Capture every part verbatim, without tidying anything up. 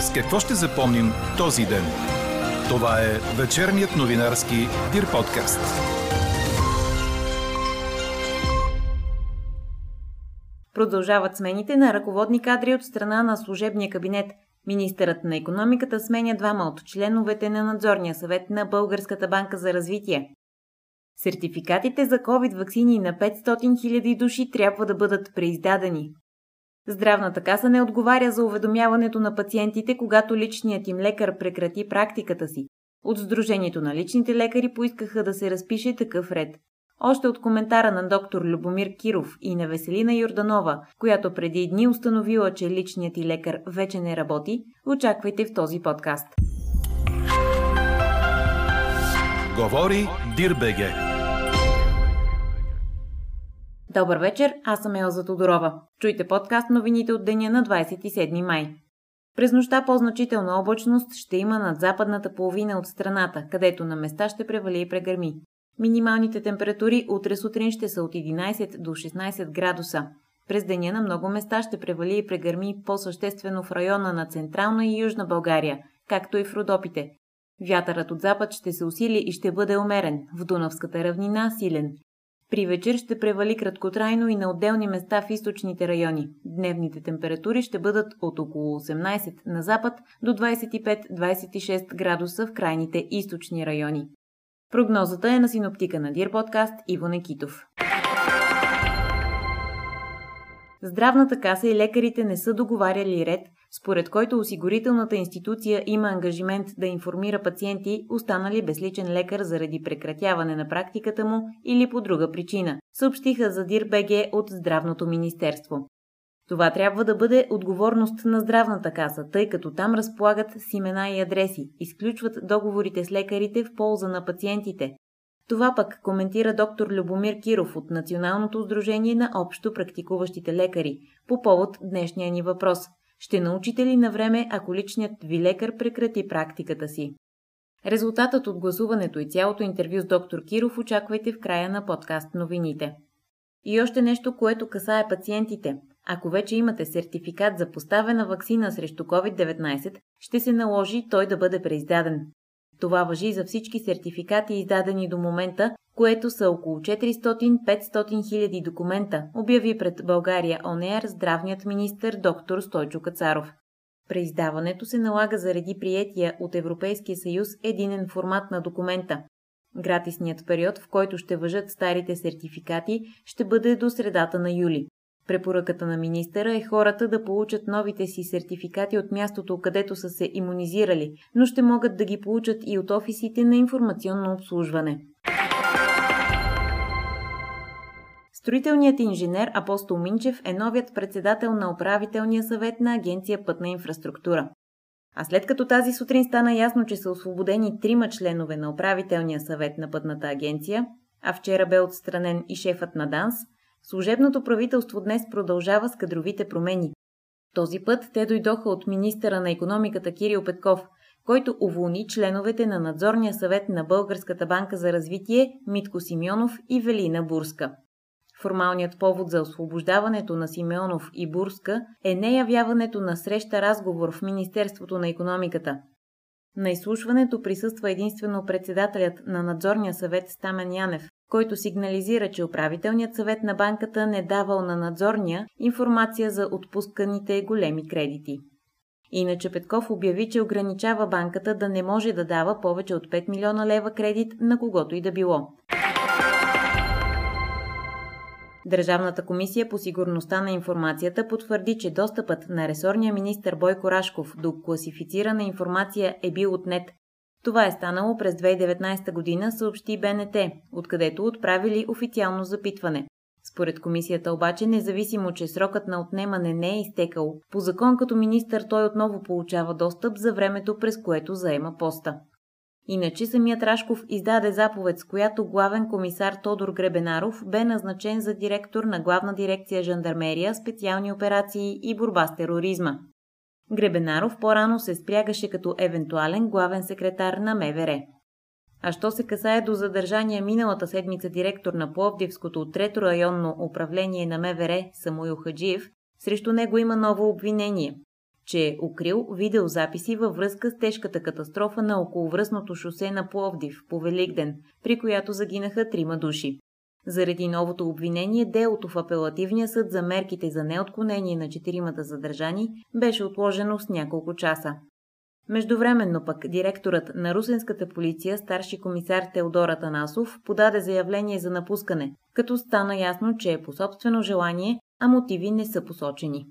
С какво ще запомним този ден? Това е вечерният новинарски Дир подкаст. Продължават смените на ръководни кадри от страна на служебния кабинет. Министърът на икономиката сменя двама от членовете на надзорния съвет на Българската банка за развитие. Сертификатите за COVID ваксини на петстотин хиляди души трябва да бъдат преиздадени. Здравната каса не отговаря за уведомяването на пациентите, когато личният им лекар прекрати практиката си. От Сдружението на личните лекари поискаха да се разпише такъв ред. Още от коментара на доктор Любомир Киров и на Веселина Йорданова, която преди дни установила, че личният ти лекар вече не работи, очаквайте в този подкаст. Говори Дирбеге. Добър вечер, аз съм Елза Тодорова. Чуйте подкаст новините от деня на двадесет и седми май. През нощта по-значителна облачност ще има над западната половина от страната, където на места ще превали и прегърми. Минималните температури утре сутрин ще са от единадесет до шестнадесет градуса. През деня на много места ще превали и прегърми по-съществено в района на Централна и Южна България, както и в Родопите. Вятърът от запад ще се усили и ще бъде умерен, в Дунавската равнина силен. При вечер ще превали краткотрайно и на отделни места в източните райони. Дневните температури ще бъдат от около осемнадесет на запад до двадесет и пет до двадесет и шест градуса в крайните източни райони. Прогнозата е на синоптика на Дир подкаст Иво Некитов. Здравната каса и лекарите не са договаряли ред, според който осигурителната институция има ангажимент да информира пациенти, останали без личен лекар заради прекратяване на практиката му или по друга причина, съобщиха за Дир.бг от Здравното министерство. Това трябва да бъде отговорност на здравната каса, тъй като там разполагат с имена и адреси, изключват договорите с лекарите в полза на пациентите. Това пък коментира доктор Любомир Киров от Националното сдружение на общо практикуващите лекари по повод днешния ни въпрос. Ще научите ли на време, ако личният ви лекар прекрати практиката си? Резултатът от гласуването и цялото интервю с доктор Киров очаквайте в края на подкаст новините. И още нещо, което касае пациентите. Ако вече имате сертификат за поставена ваксина срещу ковид деветнадесет, ще се наложи той да бъде преиздаден. Това важи за всички сертификати, издадени до момента, което са около четиристотин до петстотин хиляди документа, обяви пред България ОНЕР здравният министър доктор Стойчо Кацаров. Преиздаването се налага заради приетия от Европейския съюз единен формат на документа. Гратисният период, в който ще важат старите сертификати, ще бъде до средата на юли. Препоръката на министъра е хората да получат новите си сертификати от мястото, където са се имунизирали, но ще могат да ги получат и от офисите на информационно обслужване. Строителният инженер Апостол Минчев е новият председател на управителния съвет на Агенция Пътна инфраструктура. А след като тази сутрин стана ясно, че са освободени трима членове на управителния съвет на Пътната агенция, а вчера бе отстранен и шефът на ДАНС, служебното правителство днес продължава с кадровите промени. Този път те дойдоха от министъра на икономиката Кирил Петков, който уволни членовете на надзорния съвет на Българската банка за развитие Митко Симеонов и Велина Бурска. Формалният повод за освобождаването на Симеонов и Бурска е неявяването на среща-разговор в Министерството на икономиката. На изслушването присъства единствено председателят на надзорния съвет Стамен Янев, който сигнализира, че управителният съвет на банката не давал на надзорния информация за отпусканите големи кредити. Иначе Петков обяви, че ограничава банката да не може да дава повече от пет милиона лева кредит на когото и да било. Държавната комисия по сигурността на информацията потвърди, че достъпът на ресорния министър Бойко Рашков до класифицирана информация е бил отнет. Това е станало през две хиляди и деветнадесета година, съобщи БНТ, откъдето отправили официално запитване. Според комисията обаче, независимо, че срокът на отнемане не е изтекал, по закон като министър той отново получава достъп за времето, през което заема поста. Иначе самият Рашков издаде заповед, с която главен комисар Тодор Гребенаров бе назначен за директор на Главна дирекция Жандармерия, специални операции и борба с тероризма. Гребенаров по-рано се спрягаше като евентуален главен секретар на МВР. А що се касае до задържания миналата седмица директор на Пловдивското трето районно управление на МВР Самуил Хаджиев, срещу него има ново обвинение, че е укрил видеозаписи във връзка с тежката катастрофа на околовръстното шосе на Пловдив по Великден, при която загинаха трима души. Заради новото обвинение, делото в апелативния съд за мерките за неотклонение на четиримата задържани беше отложено с няколко часа. Междувременно пък директорът на Русенската полиция, старши комисар Теодор Атанасов, подаде заявление за напускане, като стана ясно, че е по собствено желание, а мотиви не са посочени.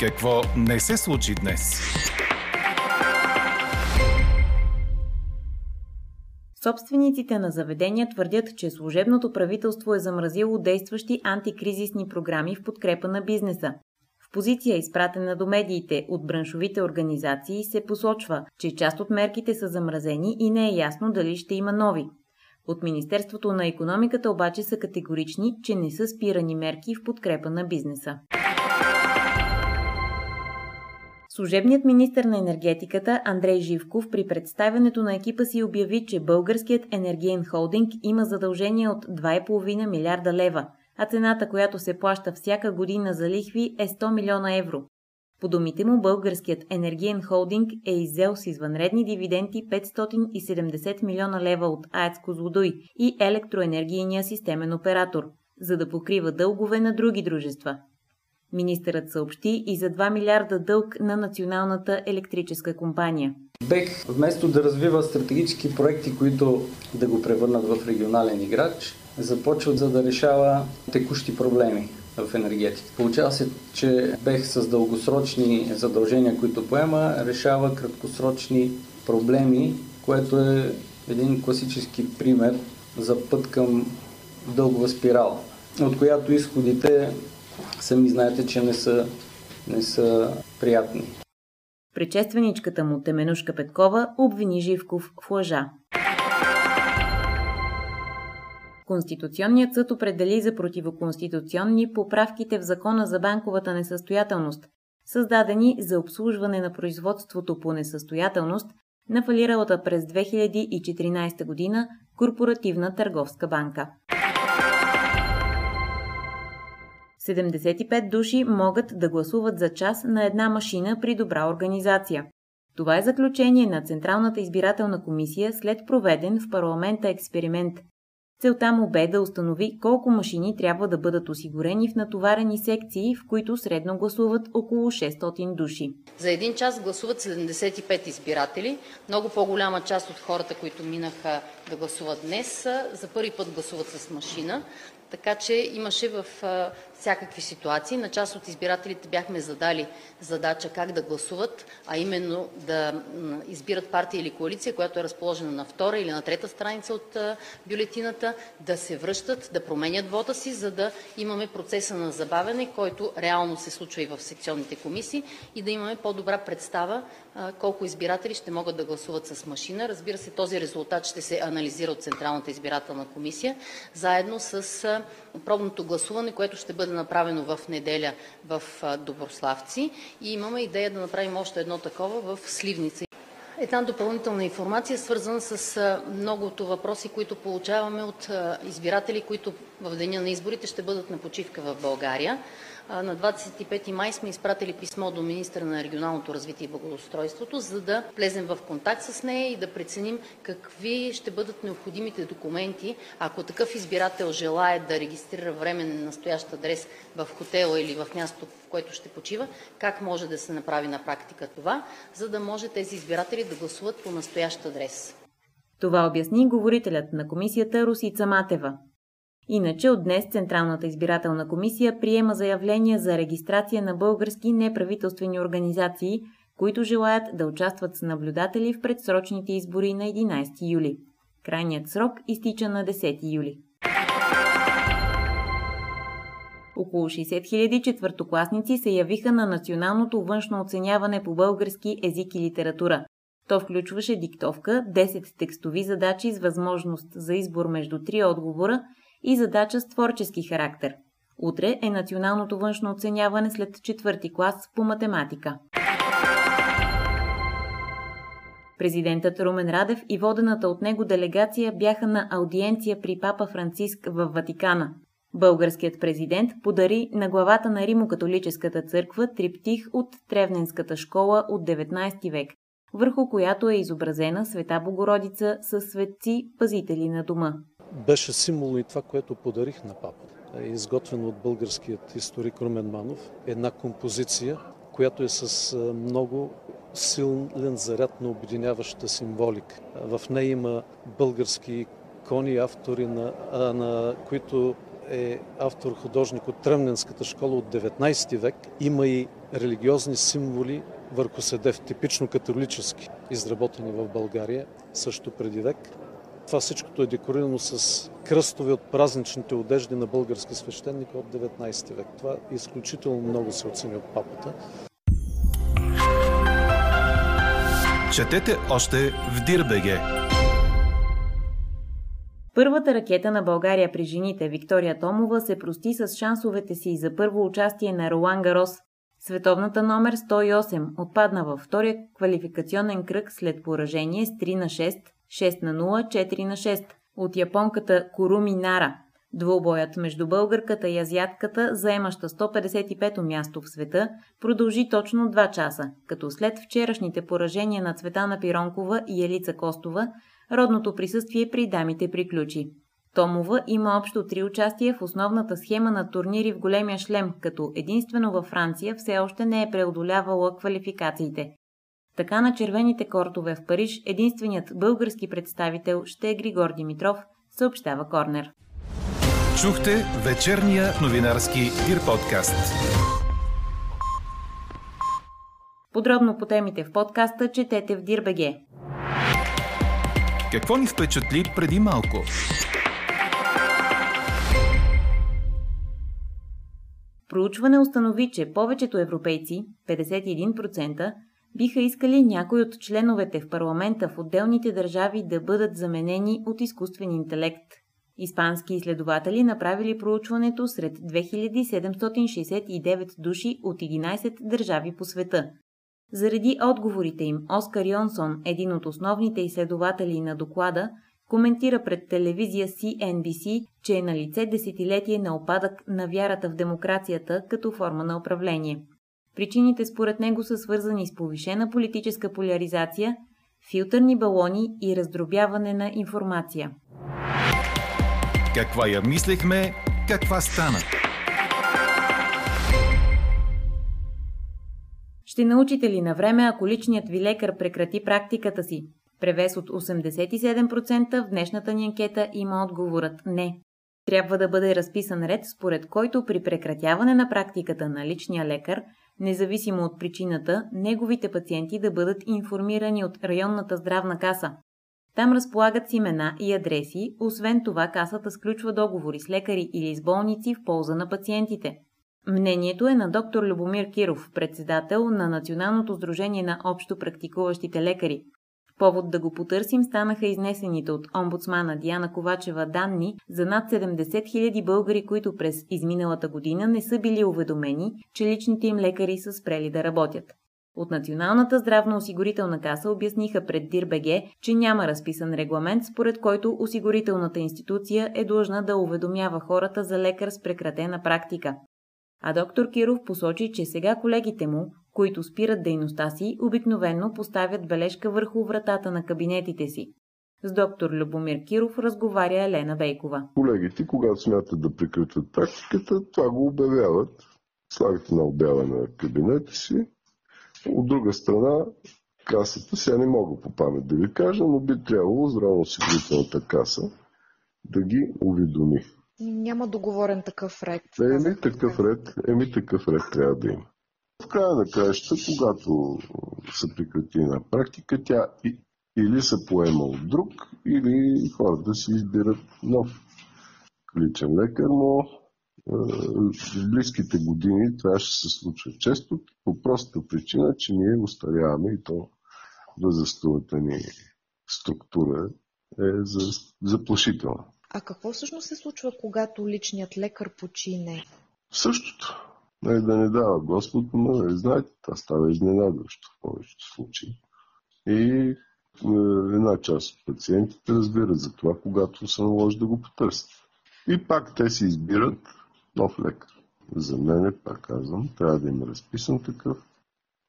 Какво не се случи днес? Собствениците на заведения твърдят, че служебното правителство е замразило действащи антикризисни програми в подкрепа на бизнеса. В позиция, изпратена до медиите от браншовите организации, се посочва, че част от мерките са замразени и не е ясно дали ще има нови. От Министерството на икономиката обаче са категорични, че не са спирани мерки в подкрепа на бизнеса. Служебният министър на енергетиката Андрей Живков при представянето на екипа си обяви, че българският енергиен холдинг има задължение от два цяло и пет милиарда лева, а цената, която се плаща всяка година за лихви, е сто милиона евро. По думите му, българският енергиен холдинг е иззел с извънредни дивиденти петстотин и седемдесет милиона лева от АЕЦ Козлодуй и електроенергийния системен оператор, за да покрива дългове на други дружества. Министърът съобщи и за два милиарда дълг на Националната електрическа компания. БЕХ, вместо да развива стратегически проекти, които да го превърнат в регионален играч, започват за да решава текущи проблеми в енергетика. Получава се, че БЕХ с дългосрочни задължения, които поема, решава краткосрочни проблеми, което е един класически пример за път към дългова спирала, от която изходите сами знаете, че не са, не са приятни. Предшественичката му Теменушка Петкова обвини Живков в лъжа. Конституционният съд определи за противоконституционни поправките в Закона за банковата несъстоятелност, създадени за обслужване на производството по несъстоятелност на фалиралата през две хиляди и четиринадесета година Корпоративна търговска банка. седемдесет и пет души могат да гласуват за час на една машина при добра организация. Това е заключение на Централната избирателна комисия след проведен в парламента експеримент. Целта му бе да установи колко машини трябва да бъдат осигурени в натоварени секции, в които средно гласуват около шестстотин души. За един час гласуват седемдесет и пет избиратели. Много по-голяма част от хората, които минаха да гласуват днес, за първи път гласуват с машина. Така че имаше във всякакви ситуации. На част от избирателите бяхме задали задача как да гласуват, а именно да избират партия или коалиция, която е разположена на втора или на трета страница от бюлетината, да се връщат, да променят вота си, за да имаме процеса на забавяне, който реално се случва и в секционните комисии, и да имаме по-добра представа колко избиратели ще могат да гласуват с машина. Разбира се, този резултат ще се анализира от Централната избирателна комисия, заедно с пробното гласуване, което ще бъде направено в неделя в Доброславци, и имаме идея да направим още едно такова в Сливница. Една допълнителна информация, свързана с многото въпроси, които получаваме от избиратели, които в деня на изборите ще бъдат на почивка в България. На двадесет и пети май сме изпратили писмо до министъра на регионалното развитие и благоустройството, за да влезем в контакт с нея и да преценим какви ще бъдат необходимите документи, ако такъв избирател желае да регистрира временен настоящ адрес в хотела или в мястото, в което ще почива, как може да се направи на практика това, за да може тези избиратели да гласуват по настоящ адрес. Това обясни говорителят на комисията Росица Матева. Иначе от днес Централната избирателна комисия приема заявления за регистрация на български неправителствени организации, които желаят да участват с наблюдатели в предсрочните избори на единадесети юли. Крайният срок изтича на десети юли. Около шестдесет хиляди четвъртокласници се явиха на националното външно оценяване по български език и литература. То включваше диктовка, десет текстови задачи с възможност за избор между три отговора и задача с творчески характер. Утре е националното външно оценяване след четвърти клас по математика. Президентът Румен Радев и водената от него делегация бяха на аудиенция при Папа Франциск във Ватикана. Българският президент подари на главата на Римокатолическата църква триптих от Тревненската школа от деветнайсети век, върху която е изобразена Света Богородица със светци, пазители на дома. Беше символно и това, което подарих на папата. Е изготвено от българският историк Румен Манов. Една композиция, която е с много силен заряд на обединяваща символика. В нея има български икони, автори, на, на които е автор-художник от Тревненската школа от деветнайсети век. Има и религиозни символи върху седев, типично католически, изработени в България, също преди век. Това всичкото е декорирано с кръстове от празничните одежди на български свещеник от деветнайсети век. Това изключително много се оцени от папата. Четете още в Дир точка бе же. Първата ракета на България при жените Виктория Томова се прости с шансовете си за първо участие на Ролан Гарос. Световната номер сто и осем отпадна във втория квалификационен кръг след поражение с три на шест, шест на нула, четири на шест от японката Курами Нара. Двубоят между българката и азиатката, заемаща сто петдесет и пето място в света, продължи точно два часа, като след вчерашните поражения на Цветана Пиронкова и Елица Костова, родното присъствие при дамите приключи. Томова има общо три участия в основната схема на турнири в големия шлем, като единствено във Франция все още не е преодолявала квалификациите. Така на червените кортове в Париж единственият български представител ще е Григор Димитров, съобщава Корнер. Чухте вечерния новинарски Дир подкаст. Подробно по темите в подкаста четете в Дир точка бе же. Какво ни впечатли преди малко? Проучване установи, че повечето европейци, петдесет и един процента, биха искали някои от членовете в парламента в отделните държави да бъдат заменени от изкуствен интелект. Испански изследователи направили проучването сред две хиляди седемстотин шейсет и девет души от единайсет държави по света. Заради отговорите им, Оскар Йонсон, един от основните изследователи на доклада, коментира пред телевизия Си Ен Би Си, че е налице десетилетие на опадък на вярата в демокрацията като форма на управление. Причините според него са свързани с повишена политическа поляризация, филтърни балони и раздробяване на информация. Каква я мислехме, каква стана? Ще научите ли на време, ако личният ви лекар прекрати практиката си? Превес от осемдесет и седем процента в днешната ни анкета има отговорът не. Трябва да бъде разписан ред, според който при прекратяване на практиката на личния лекар, независимо от причината, неговите пациенти да бъдат информирани от районната здравна каса. Там разполагат с имена и адреси, освен това касата сключва договори с лекари или с болници в полза на пациентите. Мнението е на доктор Любомир Киров, председател на Националното сдружение на общо практикуващите лекари. Повод да го потърсим станаха изнесените от омбудсмана Диана Ковачева данни за над седемдесет хиляди българи, които през изминалата година не са били уведомени, че личните им лекари са спрели да работят. От Националната здравноосигурителна каса обясниха пред Дир точка бе же, че няма разписан регламент, според който осигурителната институция е длъжна да уведомява хората за лекар с прекратена практика. А доктор Киров посочи, че сега колегите му, които спират дейността си, обикновенно поставят бележка върху вратата на кабинетите си. С доктор Любомир Киров разговаря Елена Бейкова. Колегите, когато смятат да прекратят практиката, това го обявяват. Слагат на обява на кабинета си. От друга страна, касата, сега не мога по памет да ви кажа, но би трябвало здравноосигурителната каса да ги уведоми. Няма договорен такъв ред. Еми такъв ред, еми такъв ред трябва да има. В края на краища, когато се прекрати на практика, тя или се поема от друг, или хората си избират нов личен лекар, но в близките години това ще се случва често, по простата причина, че ние устаряваме и то възрастовата ни структура е заплашителна. А какво всъщност се случва, когато личният лекар почине? Същото. Нали, да не дава Господ, но нали, знаете, това става изненадващо в повечето случаи. И една част от пациентите разбират за това, когато се наложи да го потърсят. И пак те си избират нов лекар. За мен, пак казвам, трябва да им разписан такъв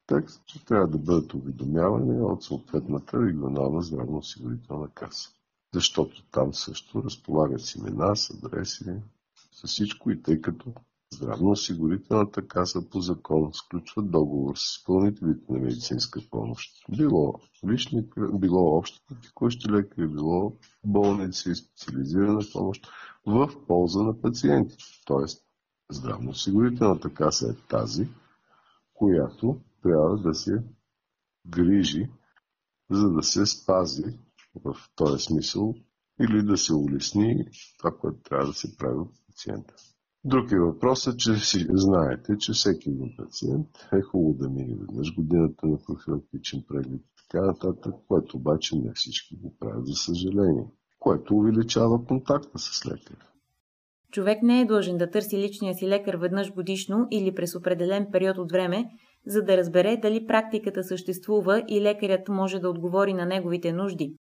текст, че трябва да бъдат уведомявани от съответната регионална здравноосигурителна каса. Защото там също разполагат с имена, с адреси, с всичко, и тъй като здравноосигурителната каса по закон сключва договор с изпълнителите на медицинска помощ. Било лични, било общи практикуващи лекари, било болници, специализирана помощ в полза на пациентите. Тоест, здравноосигурителната каса е тази, която трябва да се грижи, за да се спази в този смисъл или да се улесни това, което трябва да се прави от пациента. Друг е въпросът, че знаете, че всеки един пациент е хубаво да мине веднъж годината на профилактичен преглед и така нататък, което обаче не всички го правят, за съжаление, което увеличава контакта с лекаря. Човек не е длъжен да търси личния си лекар веднъж годишно или през определен период от време, за да разбере дали практиката съществува и лекарят може да отговори на неговите нужди.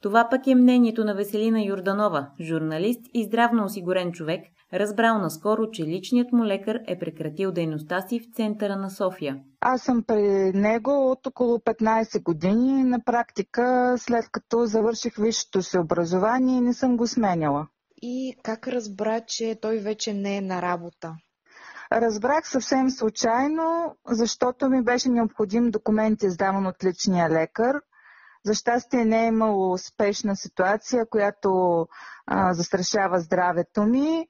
Това пък е мнението на Веселина Йорданова, журналист и здравноосигурен човек, разбрал наскоро, че личният му лекар е прекратил дейността си в центъра на София. Аз съм при него от около петнайсет години на практика, след като завърших висшето си образование и не съм го сменяла. И как разбра, че той вече не е на работа? Разбрах съвсем случайно, защото ми беше необходим документ, издаван от личния лекар. За щастие не е имало спешна ситуация, която а, застрашава здравето ми.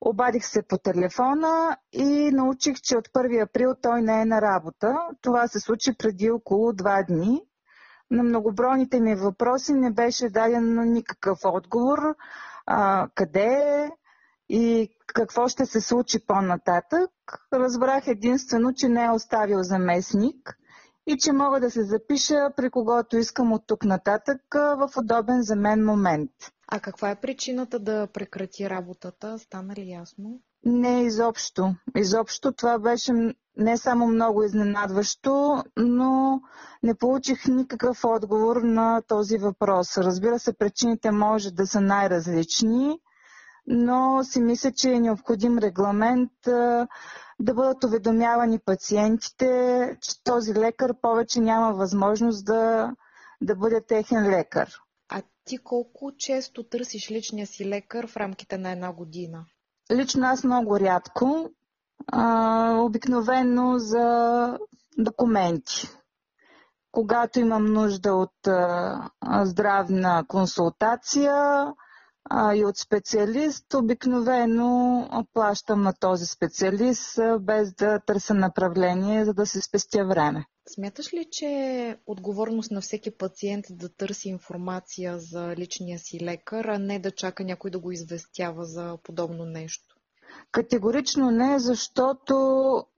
Обадих се по телефона и научих, че от първи април той не е на работа. Това се случи преди около два дни. На многобройните ми въпроси не беше даден никакъв отговор. А, къде е и какво ще се случи по-нататък. Разбрах единствено, че не е оставил заместник и че мога да се запиша при когото искам от тук нататък в удобен за мен момент. А каква е причината да прекрати работата? Стана ли ясно? Не, изобщо. Изобщо това беше не само много изненадващо, но не получих никакъв отговор на този въпрос. Разбира се, причините може да са най-различни, но си мисля, че е необходим регламент да бъдат уведомявани пациентите, че този лекар повече няма възможност да, да бъде техен лекар. А ти колко често търсиш личния си лекар в рамките на една година? Лично аз много рядко, а, обикновено за документи. Когато имам нужда от а, здравна консултация и от специалист, обикновено плащам на този специалист, без да търся направление, за да се спестя време. Смяташ ли, че е отговорност на всеки пациент да търси информация за личния си лекар, а не да чака някой да го известява за подобно нещо? Категорично не, защото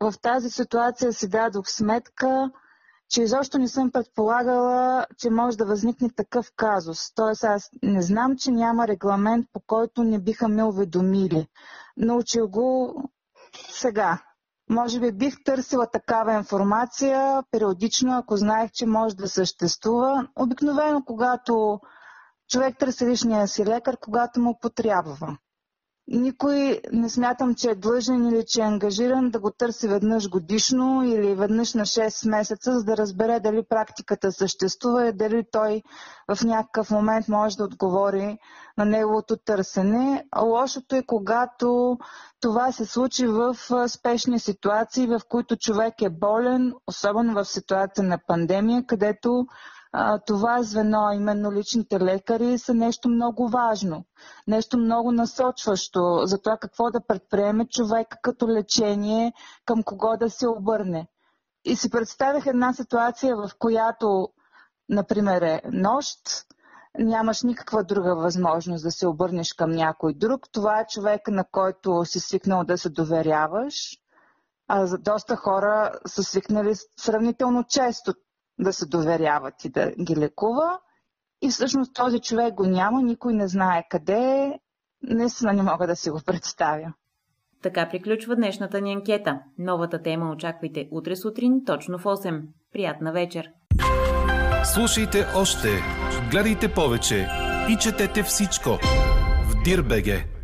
в тази ситуация си дадох сметка, че изобщо не съм предполагала, че може да възникне такъв казус. Тоест аз не знам, че няма регламент, по който не биха ме уведомили. Научил го сега. Може би бих търсила такава информация периодично, ако знаех, че може да съществува. Обикновено, когато човек търси личния си лекар, когато му потрябва. Никой не смятам, че е длъжен или че е ангажиран да го търси веднъж годишно или веднъж на шест месеца, за да разбере дали практиката съществува и дали той в някакъв момент може да отговори на неговото търсене. А лошото е, когато това се случи в спешни ситуации, в които човек е болен, особено в ситуация на пандемия, където това звено, именно личните лекари, са нещо много важно, нещо много насочващо за това какво да предприеме човек като лечение, към кого да се обърне. И си представях една ситуация, в която, например, е нощ, нямаш никаква друга възможност да се обърнеш към някой друг. Това е човек, на който си свикнал да се доверяваш, а за доста хора са свикнали сравнително често да се доверяват и да ги лекува. И всъщност този човек го няма, никой не знае къде е. Наистина не мога да си го представя. Така приключва днешната ни анкета. Новата тема очаквайте утре сутрин, точно в осем. Приятна вечер! Слушайте още, гледайте повече и четете всичко в дир точка бг.